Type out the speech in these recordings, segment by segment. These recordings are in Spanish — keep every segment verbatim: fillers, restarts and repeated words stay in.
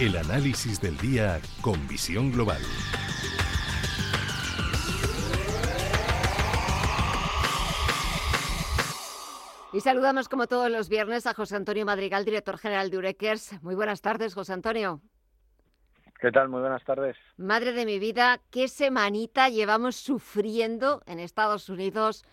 El análisis del día con visión global. Y saludamos como todos los viernes a José Antonio Madrigal, director general de Urquieres. Muy buenas tardes, José Antonio. ¿Qué tal? Muy buenas tardes. Madre de mi vida, qué semanita llevamos sufriendo en Estados Unidos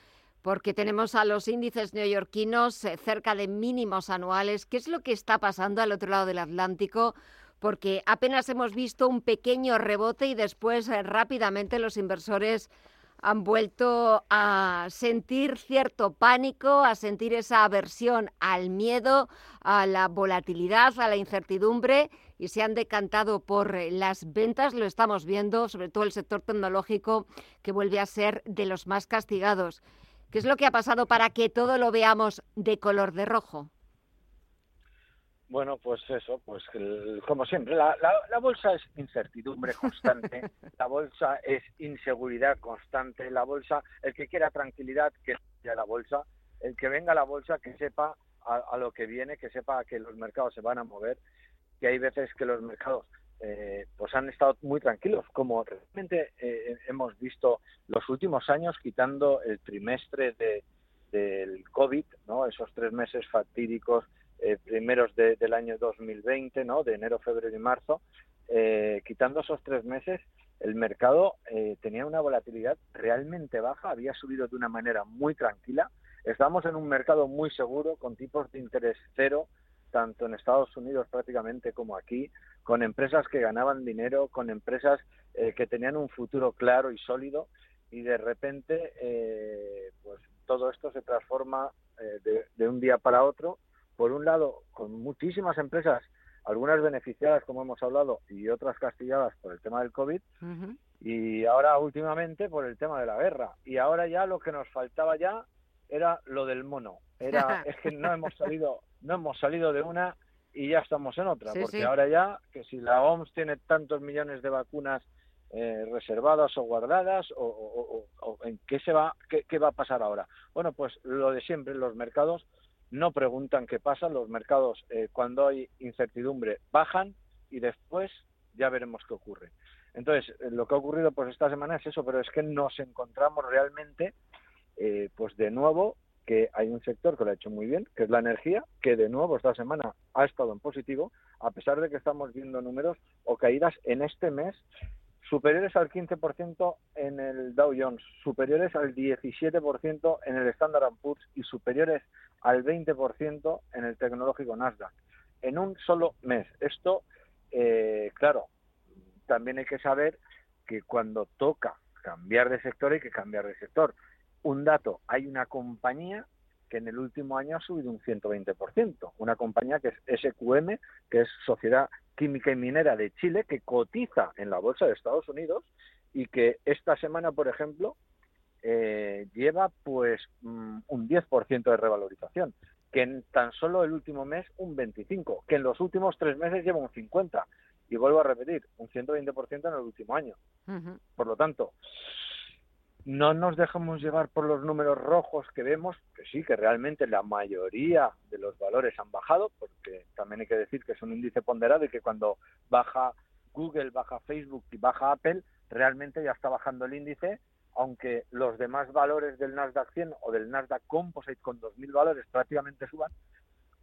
porque tenemos a los índices neoyorquinos cerca de mínimos anuales. ¿Qué es lo que está pasando al otro lado del Atlántico? Porque apenas hemos visto un pequeño rebote y después eh, rápidamente los inversores han vuelto a sentir cierto pánico, a sentir esa aversión al miedo, a la volatilidad, a la incertidumbre y se han decantado por las ventas. Lo estamos viendo, sobre todo el sector tecnológico, que vuelve a ser de los más castigados. ¿Qué es lo que ha pasado para que todo lo veamos de color de rojo? Bueno, pues eso, pues el, como siempre, la, la, la bolsa es incertidumbre constante, la bolsa es inseguridad constante, la bolsa, el que quiera tranquilidad, que vaya la bolsa, el que venga a la bolsa, que sepa a, a lo que viene, que sepa que los mercados se van a mover, que hay veces que los mercados eh, pues han estado muy tranquilos, como realmente eh, hemos visto los últimos años, quitando el trimestre de, del COVID, ¿no? Esos tres meses fatídicos, Eh, primeros de, del año dos mil veinte, ¿no? De enero, febrero y marzo, eh, quitando esos tres meses, el mercado eh, tenía una volatilidad realmente baja, había subido de una manera muy tranquila. Estamos en un mercado muy seguro, con tipos de interés cero, tanto en Estados Unidos prácticamente como aquí, con empresas que ganaban dinero, con empresas eh, que tenían un futuro claro y sólido, y de repente eh, pues todo esto se transforma eh, de, de un día para otro. Por un lado, con muchísimas empresas, algunas beneficiadas, como hemos hablado, y otras castigadas por el tema del COVID, uh-huh. y ahora últimamente por el tema de la guerra. Y ahora ya lo que nos faltaba ya era lo del mono. Era es que no hemos salido no hemos salido de una y ya estamos en otra, sí, porque sí. Ahora ya, que si la O M S tiene tantos millones de vacunas eh, reservadas o guardadas, o, o, o, o en qué se va, qué, qué va a pasar ahora. Bueno, pues lo de siempre, los mercados no preguntan qué pasa, los mercados eh, cuando hay incertidumbre bajan y después ya veremos qué ocurre. Entonces, eh, lo que ha ocurrido pues esta semana es eso, pero es que nos encontramos realmente eh, pues de nuevo que hay un sector que lo ha hecho muy bien, que es la energía, que de nuevo esta semana ha estado en positivo, a pesar de que estamos viendo números o caídas en este mes superiores al quince por ciento en el Dow Jones, superiores al diecisiete por ciento en el Standard and Poor's y superiores al veinte por ciento en el tecnológico Nasdaq, en un solo mes. Esto, eh, claro, también hay que saber que cuando toca cambiar de sector hay que cambiar de sector. Un dato, hay una compañía que en el último año ha subido un ciento veinte por ciento, una compañía que es S Q M, que es Sociedad Química y Minera de Chile, que cotiza en la bolsa de Estados Unidos y que esta semana, por ejemplo, eh, lleva pues un diez por ciento de revalorización, que en tan solo el último mes un veinticinco por ciento, que en los últimos tres meses lleva un cincuenta por ciento, y vuelvo a repetir, un ciento veinte por ciento en el último año. Uh-huh. Por lo tanto, no nos dejamos llevar por los números rojos que vemos, que sí, que realmente la mayoría de los valores han bajado, porque también hay que decir que es un índice ponderado y que cuando baja Google, baja Facebook y baja Apple, realmente ya está bajando el índice, aunque los demás valores del Nasdaq cien o del Nasdaq Composite con dos mil valores prácticamente suban,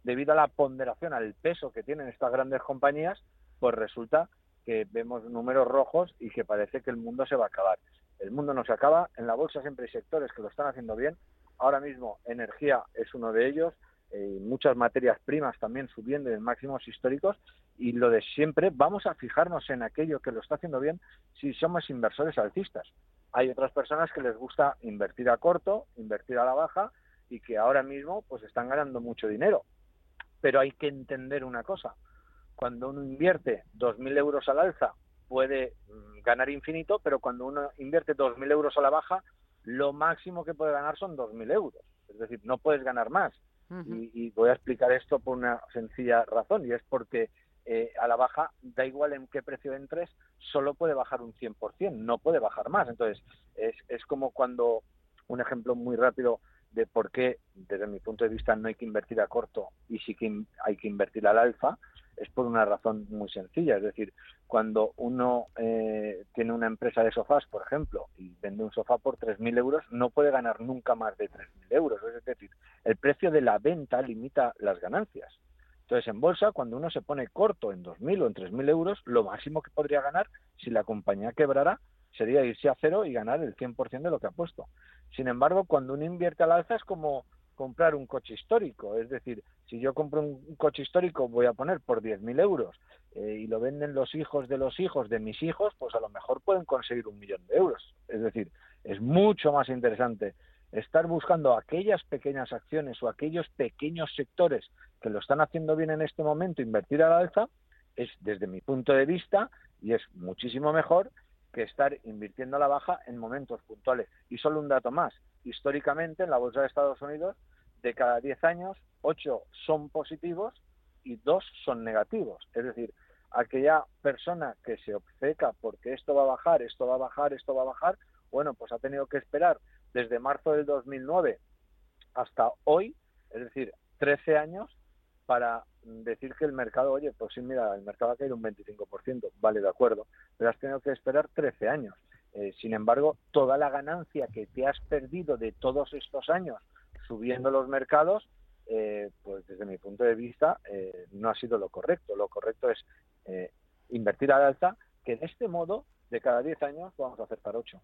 debido a la ponderación, al peso que tienen estas grandes compañías, pues resulta que vemos números rojos y que parece que el mundo se va a acabar. El mundo no se acaba, en la bolsa siempre hay sectores que lo están haciendo bien, ahora mismo energía es uno de ellos, eh, muchas materias primas también subiendo en máximos históricos, y lo de siempre, vamos a fijarnos en aquello que lo está haciendo bien si somos inversores alcistas. Hay otras personas que les gusta invertir a corto, invertir a la baja, y que ahora mismo pues están ganando mucho dinero. Pero hay que entender una cosa, cuando uno invierte dos mil euros al alza, puede ganar infinito, pero cuando uno invierte dos mil euros a la baja, lo máximo que puede ganar son dos mil euros. Es decir, no puedes ganar más. Uh-huh. Y, y voy a explicar esto por una sencilla razón, y es porque eh, a la baja, da igual en qué precio entres, solo puede bajar un cien por ciento, no puede bajar más. Entonces, es, es como cuando, un ejemplo muy rápido de por qué, desde mi punto de vista, no hay que invertir a corto y sí que hay que invertir al alza, es por una razón muy sencilla. Es decir, cuando uno eh, tiene una empresa de sofás, por ejemplo, y vende un sofá por tres mil euros, no puede ganar nunca más de tres mil euros. Es decir, el precio de la venta limita las ganancias. Entonces, en bolsa, cuando uno se pone corto en dos mil o en tres mil euros, lo máximo que podría ganar, si la compañía quebrara, sería irse a cero y ganar el cien por ciento de lo que ha puesto. Sin embargo, cuando uno invierte al alza es como comprar un coche histórico. Es decir, si yo compro un coche histórico, voy a poner por diez mil euros eh, y lo venden los hijos de los hijos de mis hijos, pues a lo mejor pueden conseguir un millón de euros. Es decir, es mucho más interesante estar buscando aquellas pequeñas acciones o aquellos pequeños sectores que lo están haciendo bien en este momento. Invertir al alza es, desde mi punto de vista, y es muchísimo mejor que estar invirtiendo a la baja en momentos puntuales. Y solo un dato más. Históricamente, en la bolsa de Estados Unidos, de cada diez años, ocho son positivos y dos son negativos. Es decir, aquella persona que se obceca porque esto va a bajar, esto va a bajar, esto va a bajar, bueno, pues ha tenido que esperar desde marzo del dos mil nueve hasta hoy, es decir, trece años, para decir que el mercado, oye, pues sí, mira, el mercado ha caído un veinticinco por ciento, vale, de acuerdo, pero has tenido que esperar trece años. Eh, sin embargo, toda la ganancia que te has perdido de todos estos años subiendo los mercados, eh, pues desde mi punto de vista eh, no ha sido lo correcto. Lo correcto es eh, invertir al alza, que de este modo, de cada diez años, vamos a acertar ocho.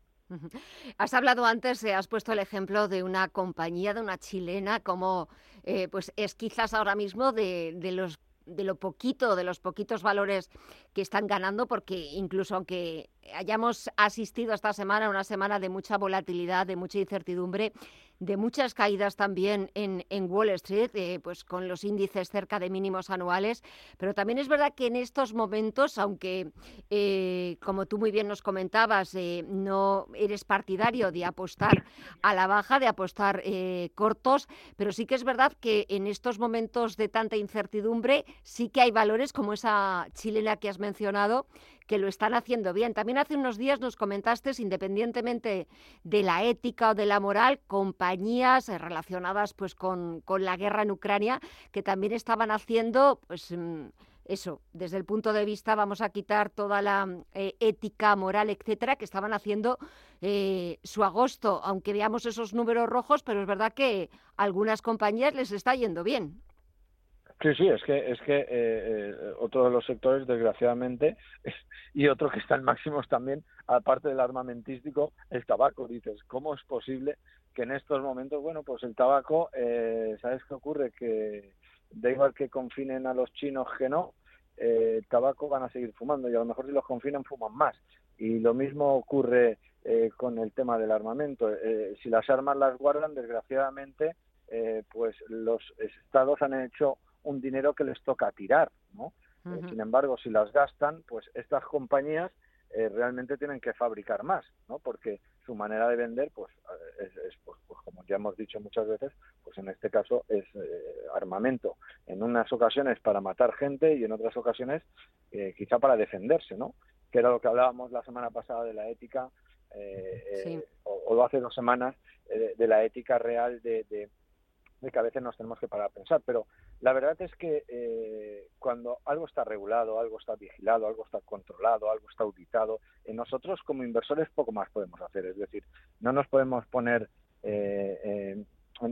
Has hablado antes, eh, has puesto el ejemplo de una compañía, de una chilena, como eh, pues es quizás ahora mismo de, de los de lo poquito, de los poquitos valores que están ganando, porque incluso aunque hayamos asistido esta semana a una semana de mucha volatilidad, de mucha incertidumbre, de muchas caídas también en, en Wall Street, eh, pues con los índices cerca de mínimos anuales, pero también es verdad que en estos momentos, aunque eh, como tú muy bien nos comentabas, eh, no eres partidario de apostar a la baja, de apostar eh, cortos, pero sí que es verdad que en estos momentos de tanta incertidumbre sí que hay valores como esa chilena que has mencionado, que lo están haciendo bien. También hace unos días nos comentaste, independientemente de la ética o de la moral, compañías relacionadas pues con, con la guerra en Ucrania, que también estaban haciendo pues eso, desde el punto de vista, vamos a quitar toda la eh, ética, moral, etcétera, que estaban haciendo eh, su agosto, aunque veamos esos números rojos, pero es verdad que a algunas compañías les está yendo bien. Sí, sí, es que es que eh, eh, otro de los sectores, desgraciadamente, y otro que está en máximos también, aparte del armamentístico, el tabaco. Dices, ¿cómo es posible que en estos momentos, bueno, pues el tabaco, eh, ¿sabes qué ocurre? Que da igual que confinen a los chinos que no, eh, tabaco van a seguir fumando, y a lo mejor si los confinan fuman más. Y lo mismo ocurre eh, con el tema del armamento. Eh, si las armas las guardan, desgraciadamente, eh, pues los estados han hecho un dinero que les toca tirar, ¿no? Uh-huh. Eh, sin embargo, si las gastan, pues estas compañías eh, realmente tienen que fabricar más, ¿no? Porque su manera de vender, pues, es, es pues, pues como ya hemos dicho muchas veces, pues en este caso es eh, armamento. En unas ocasiones para matar gente y en otras ocasiones eh, quizá para defenderse, ¿no? Que era lo que hablábamos la semana pasada de la ética, eh, sí. eh, o, o hace dos semanas, eh, de la ética real de, de, de que a veces nos tenemos que parar a pensar, pero la verdad es que eh, cuando algo está regulado, algo está vigilado, algo está controlado, algo está auditado, eh, nosotros como inversores poco más podemos hacer. Es decir, no nos podemos poner, eh, eh,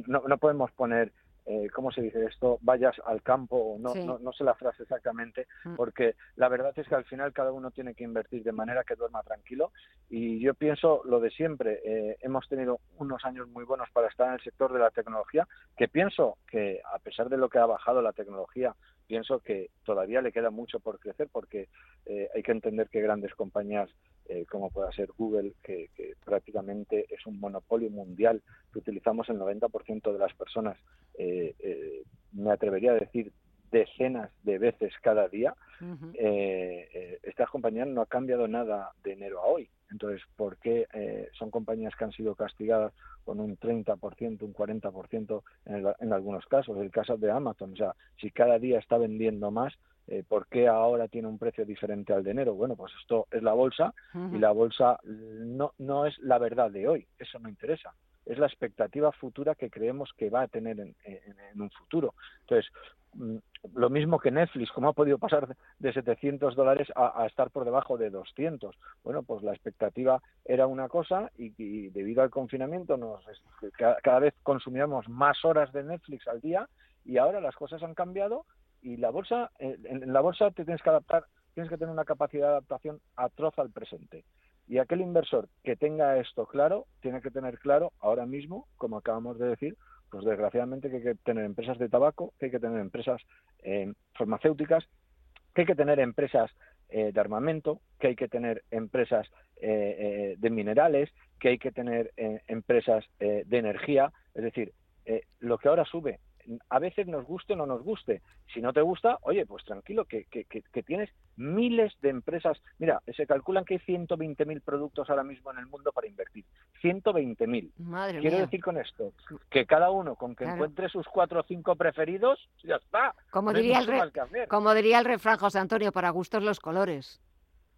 no, no podemos poner, eh, ¿cómo se dice esto? Vayas al campo, o no, sí. no, no sé la frase exactamente, porque la verdad es que al final cada uno tiene que invertir de manera que duerma tranquilo. Y yo pienso lo de siempre, eh, hemos tenido unos años muy buenos para estar en el sector de la tecnología, que pienso que a pesar de lo que ha bajado la tecnología, pienso que todavía le queda mucho por crecer, porque eh, hay que entender que grandes compañías eh, como pueda ser Google, que, que prácticamente es un monopolio mundial que utilizamos el noventa por ciento de las personas, eh, eh, me atrevería a decir decenas de veces cada día, uh-huh. eh, eh, estas compañías no han cambiado nada de enero a hoy. Entonces, ¿por qué eh, son compañías que han sido castigadas con un treinta por ciento, un cuarenta por ciento en, el, en algunos casos? El caso de Amazon, o sea, si cada día está vendiendo más, eh, ¿por qué ahora tiene un precio diferente al de enero? Bueno, pues esto es la bolsa, uh-huh. y la bolsa no, no es la verdad de hoy, eso no interesa. es la expectativa futura que creemos que va a tener en, en, en un futuro. Entonces, lo mismo que Netflix, ¿cómo ha podido pasar de setecientos dólares a, a estar por debajo de doscientos? Bueno, pues la expectativa era una cosa y, y debido al confinamiento nos cada, cada vez consumíamos más horas de Netflix al día y ahora las cosas han cambiado y la bolsa, en, en la bolsa te tienes que adaptar, tienes que tener una capacidad de adaptación atroz al presente. Y aquel inversor que tenga esto claro, tiene que tener claro ahora mismo, como acabamos de decir, pues desgraciadamente que hay que tener empresas de tabaco, que hay que tener empresas eh, farmacéuticas, que hay que tener empresas eh, de armamento, que hay que tener empresas eh, eh, de minerales, que hay que tener eh, empresas eh, de energía. Es decir, eh, lo que ahora sube, a veces nos guste o no nos guste. Si no te gusta, oye, pues tranquilo, que, que, que, que tienes miles de empresas. Mira, se calculan que hay ciento veinte mil productos ahora mismo en el mundo para invertir. ciento veinte mil. Madre Quiero mía. decir con esto, que cada uno, con que claro. encuentre sus cuatro o cinco preferidos, ya está. Como, no diría, el re... Como diría el refrán, José Antonio, para gustos los colores.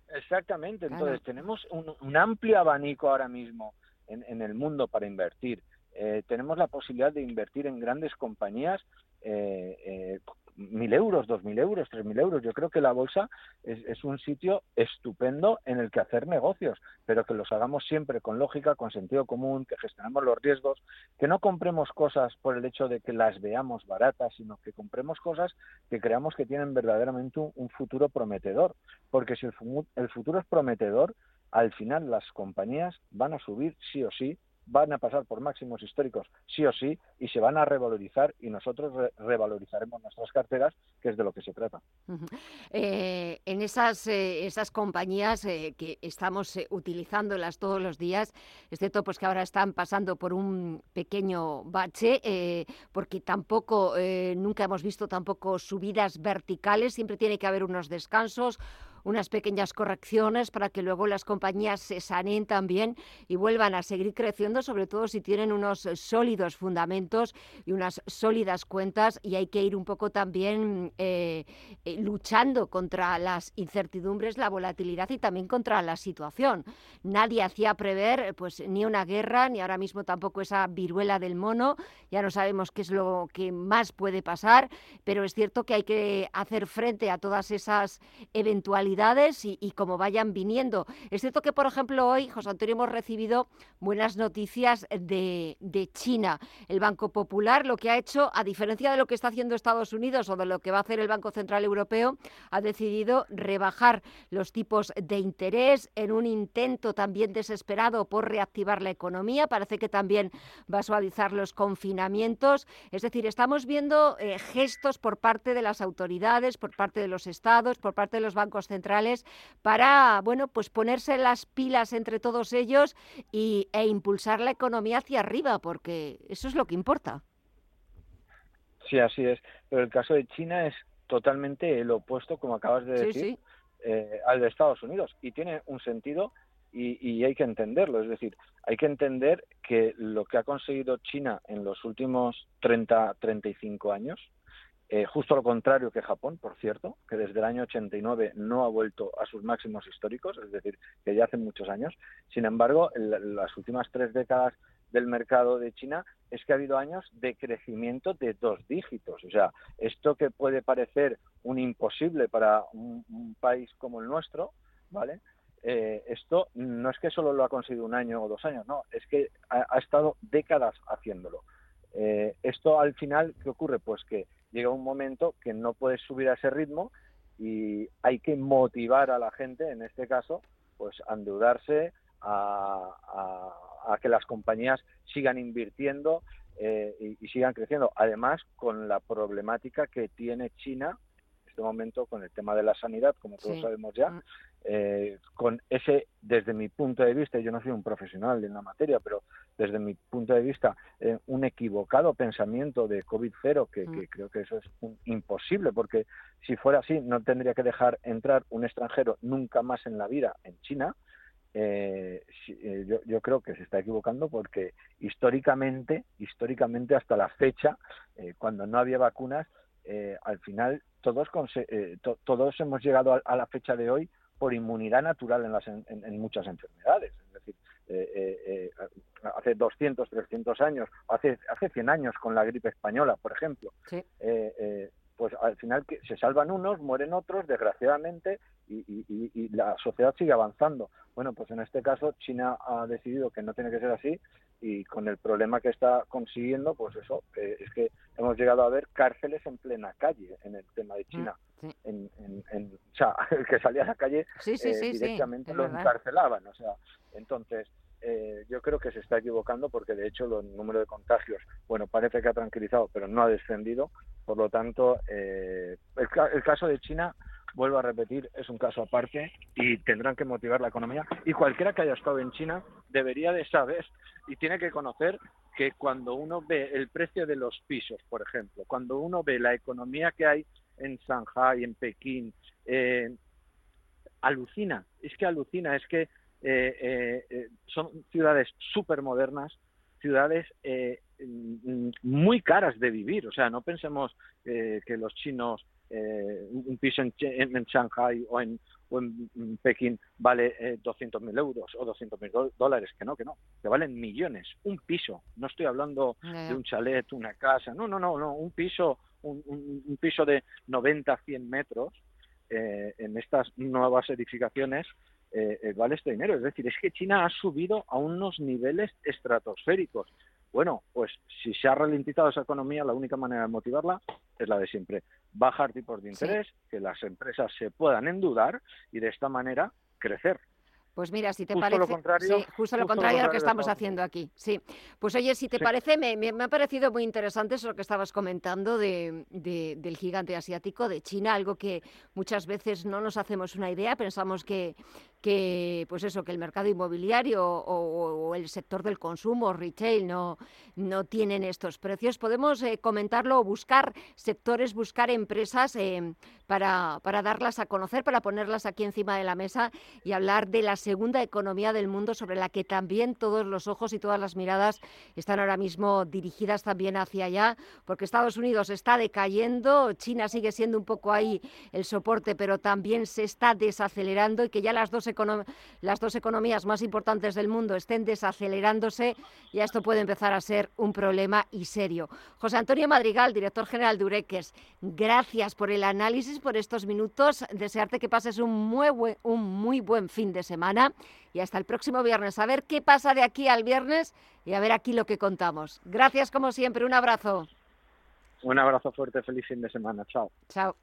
Exactamente. Claro. Entonces, tenemos un, un amplio abanico ahora mismo en, en el mundo para invertir. Eh, tenemos la posibilidad de invertir en grandes compañías, eh, eh, mil euros, dos mil euros, tres mil euros. Yo creo que la bolsa es, es un sitio estupendo en el que hacer negocios, pero que los hagamos siempre con lógica, con sentido común, que gestionemos los riesgos, que no compremos cosas por el hecho de que las veamos baratas, sino que compremos cosas que creamos que tienen verdaderamente un, un futuro prometedor. Porque si el, el futuro es prometedor, al final las compañías van a subir sí o sí, van a pasar por máximos históricos sí o sí y se van a revalorizar y nosotros re- revalorizaremos nuestras carteras, que es de lo que se trata. Uh-huh. Eh, en esas, eh, esas compañías eh, que estamos eh, utilizándolas todos los días, excepto pues que ahora están pasando por un pequeño bache, eh, porque tampoco eh, nunca hemos visto tampoco subidas verticales, siempre tiene que haber unos descansos, unas pequeñas correcciones para que luego las compañías se sanen también y vuelvan a seguir creciendo, sobre todo si tienen unos sólidos fundamentos y unas sólidas cuentas, y hay que ir un poco también eh, eh, luchando contra las incertidumbres, la volatilidad y también contra la situación. Nadie hacía prever pues ni una guerra, ni ahora mismo tampoco esa viruela del mono, ya no sabemos qué es lo que más puede pasar, pero es cierto que hay que hacer frente a todas esas eventualidades Y, y como vayan viniendo. Es cierto que, por ejemplo, hoy, José Antonio, hemos recibido buenas noticias de, de China. El Banco Popular lo que ha hecho, a diferencia de lo que está haciendo Estados Unidos o de lo que va a hacer el Banco Central Europeo, ha decidido rebajar los tipos de interés en un intento también desesperado por reactivar la economía. Parece que también va a suavizar los confinamientos. Es decir, estamos viendo eh, gestos por parte de las autoridades, por parte de los estados, por parte de los bancos centrales, centrales para, bueno, pues ponerse las pilas entre todos ellos y, e impulsar la economía hacia arriba, porque eso es lo que importa. Sí, así es. Pero el caso de China es totalmente el opuesto, como acabas de decir, sí, sí. Eh, al de Estados Unidos. Y tiene un sentido y, y hay que entenderlo. Es decir, hay que entender que lo que ha conseguido China en los últimos treinta, treinta y cinco años, Eh, justo lo contrario que Japón, por cierto, que desde el año ochenta y nueve no ha vuelto a sus máximos históricos, es decir, que ya hace muchos años. Sin embargo, en las últimas tres décadas del mercado de China es que ha habido años de crecimiento de dos dígitos. O sea, esto que puede parecer un imposible para un, un país como el nuestro, ¿vale? Eh, esto no es que solo lo ha conseguido un año o dos años, no, es que ha, ha estado décadas haciéndolo. Eh, esto al final, ¿qué ocurre? Pues que llega un momento que no puedes subir a ese ritmo y hay que motivar a la gente, en este caso, pues a endeudarse, a, a, a que las compañías sigan invirtiendo eh, y, y sigan creciendo. Además, con la problemática que tiene China en este momento con el tema de la sanidad, como todos sí. sabemos ya, eh, con ese, desde mi punto de vista, yo no soy un profesional en la materia, pero desde mi punto de vista, eh, un equivocado pensamiento de COVID cero, que, que creo que eso es un, imposible, porque si fuera así no tendría que dejar entrar un extranjero nunca más en la vida en China. Eh, eh, yo, yo creo que se está equivocando porque históricamente, históricamente hasta la fecha, eh, cuando no había vacunas, eh, al final todos, conse- eh, to- todos hemos llegado a, a la fecha de hoy por inmunidad natural en, las, en, en muchas enfermedades. Es decir, eh, eh, hace doscientos, trescientos años, hace, hace cien años con la gripe española, por ejemplo, sí. eh, eh, pues al final que se salvan unos, mueren otros, desgraciadamente, y, y, y la sociedad sigue avanzando. Bueno, pues en este caso China ha decidido que no tiene que ser así, y con el problema que está consiguiendo, pues eso, eh, es que hemos llegado a ver cárceles en plena calle en el tema de China. Sí. En, en, en, o sea, el que salía a la calle sí, sí, eh, sí, directamente sí, lo encarcelaban. O sea, entonces, eh, yo creo que se está equivocando porque, de hecho, el número de contagios, bueno, parece que ha tranquilizado, pero no ha descendido. Por lo tanto, eh, el, el caso de China, vuelvo a repetir, es un caso aparte y tendrán que motivar la economía. Y cualquiera que haya estado en China debería de saber y tiene que conocer que cuando uno ve el precio de los pisos, por ejemplo, cuando uno ve la economía que hay en Shanghái, en Pekín, eh, alucina, es que alucina, es que eh, eh, son ciudades súper modernas, ciudades eh, muy caras de vivir. O sea, no pensemos eh, que los chinos... Eh, un piso en, en, en Shanghái o en, o en Pekín vale eh, doscientos mil euros o doscientos mil dólares, que no, que no, que valen millones. Un piso, no estoy hablando de un chalet, una casa, no, no, no, no un piso, un, un, un piso de noventa, cien metros eh, en estas nuevas edificaciones eh, eh, vale este dinero. Es decir, es que China ha subido a unos niveles estratosféricos. Bueno, pues si se ha ralentizado esa economía, la única manera de motivarla es la de siempre. Bajar tipos de interés, sí. que las empresas se puedan endeudar y de esta manera crecer. Pues mira, si te justo parece... Lo contrario, sí, justo, justo lo contrario a lo que estamos todo. haciendo aquí. Sí. Pues oye, si te sí. parece, me, me ha parecido muy interesante eso que estabas comentando de, de, del gigante asiático, de China, algo que muchas veces no nos hacemos una idea, pensamos que... que pues eso, que el mercado inmobiliario o, o, o el sector del consumo, retail, no, no tienen estos precios. Podemos eh, comentarlo, buscar sectores, buscar empresas eh, para, para darlas a conocer, para ponerlas aquí encima de la mesa y hablar de la segunda economía del mundo, sobre la que también todos los ojos y todas las miradas están ahora mismo dirigidas también hacia allá, porque Estados Unidos está decayendo, China sigue siendo un poco ahí el soporte, pero también se está desacelerando, y que ya las dos las dos economías más importantes del mundo estén desacelerándose, ya esto puede empezar a ser un problema y serio. José Antonio Madrigal, director general de Urquieres, gracias por el análisis, por estos minutos. Desearte que pases un muy, buen, un muy buen fin de semana y hasta el próximo viernes. A ver qué pasa de aquí al viernes y a ver aquí lo que contamos. Gracias como siempre, un abrazo. Un abrazo fuerte, feliz fin de semana. Chao. Chao.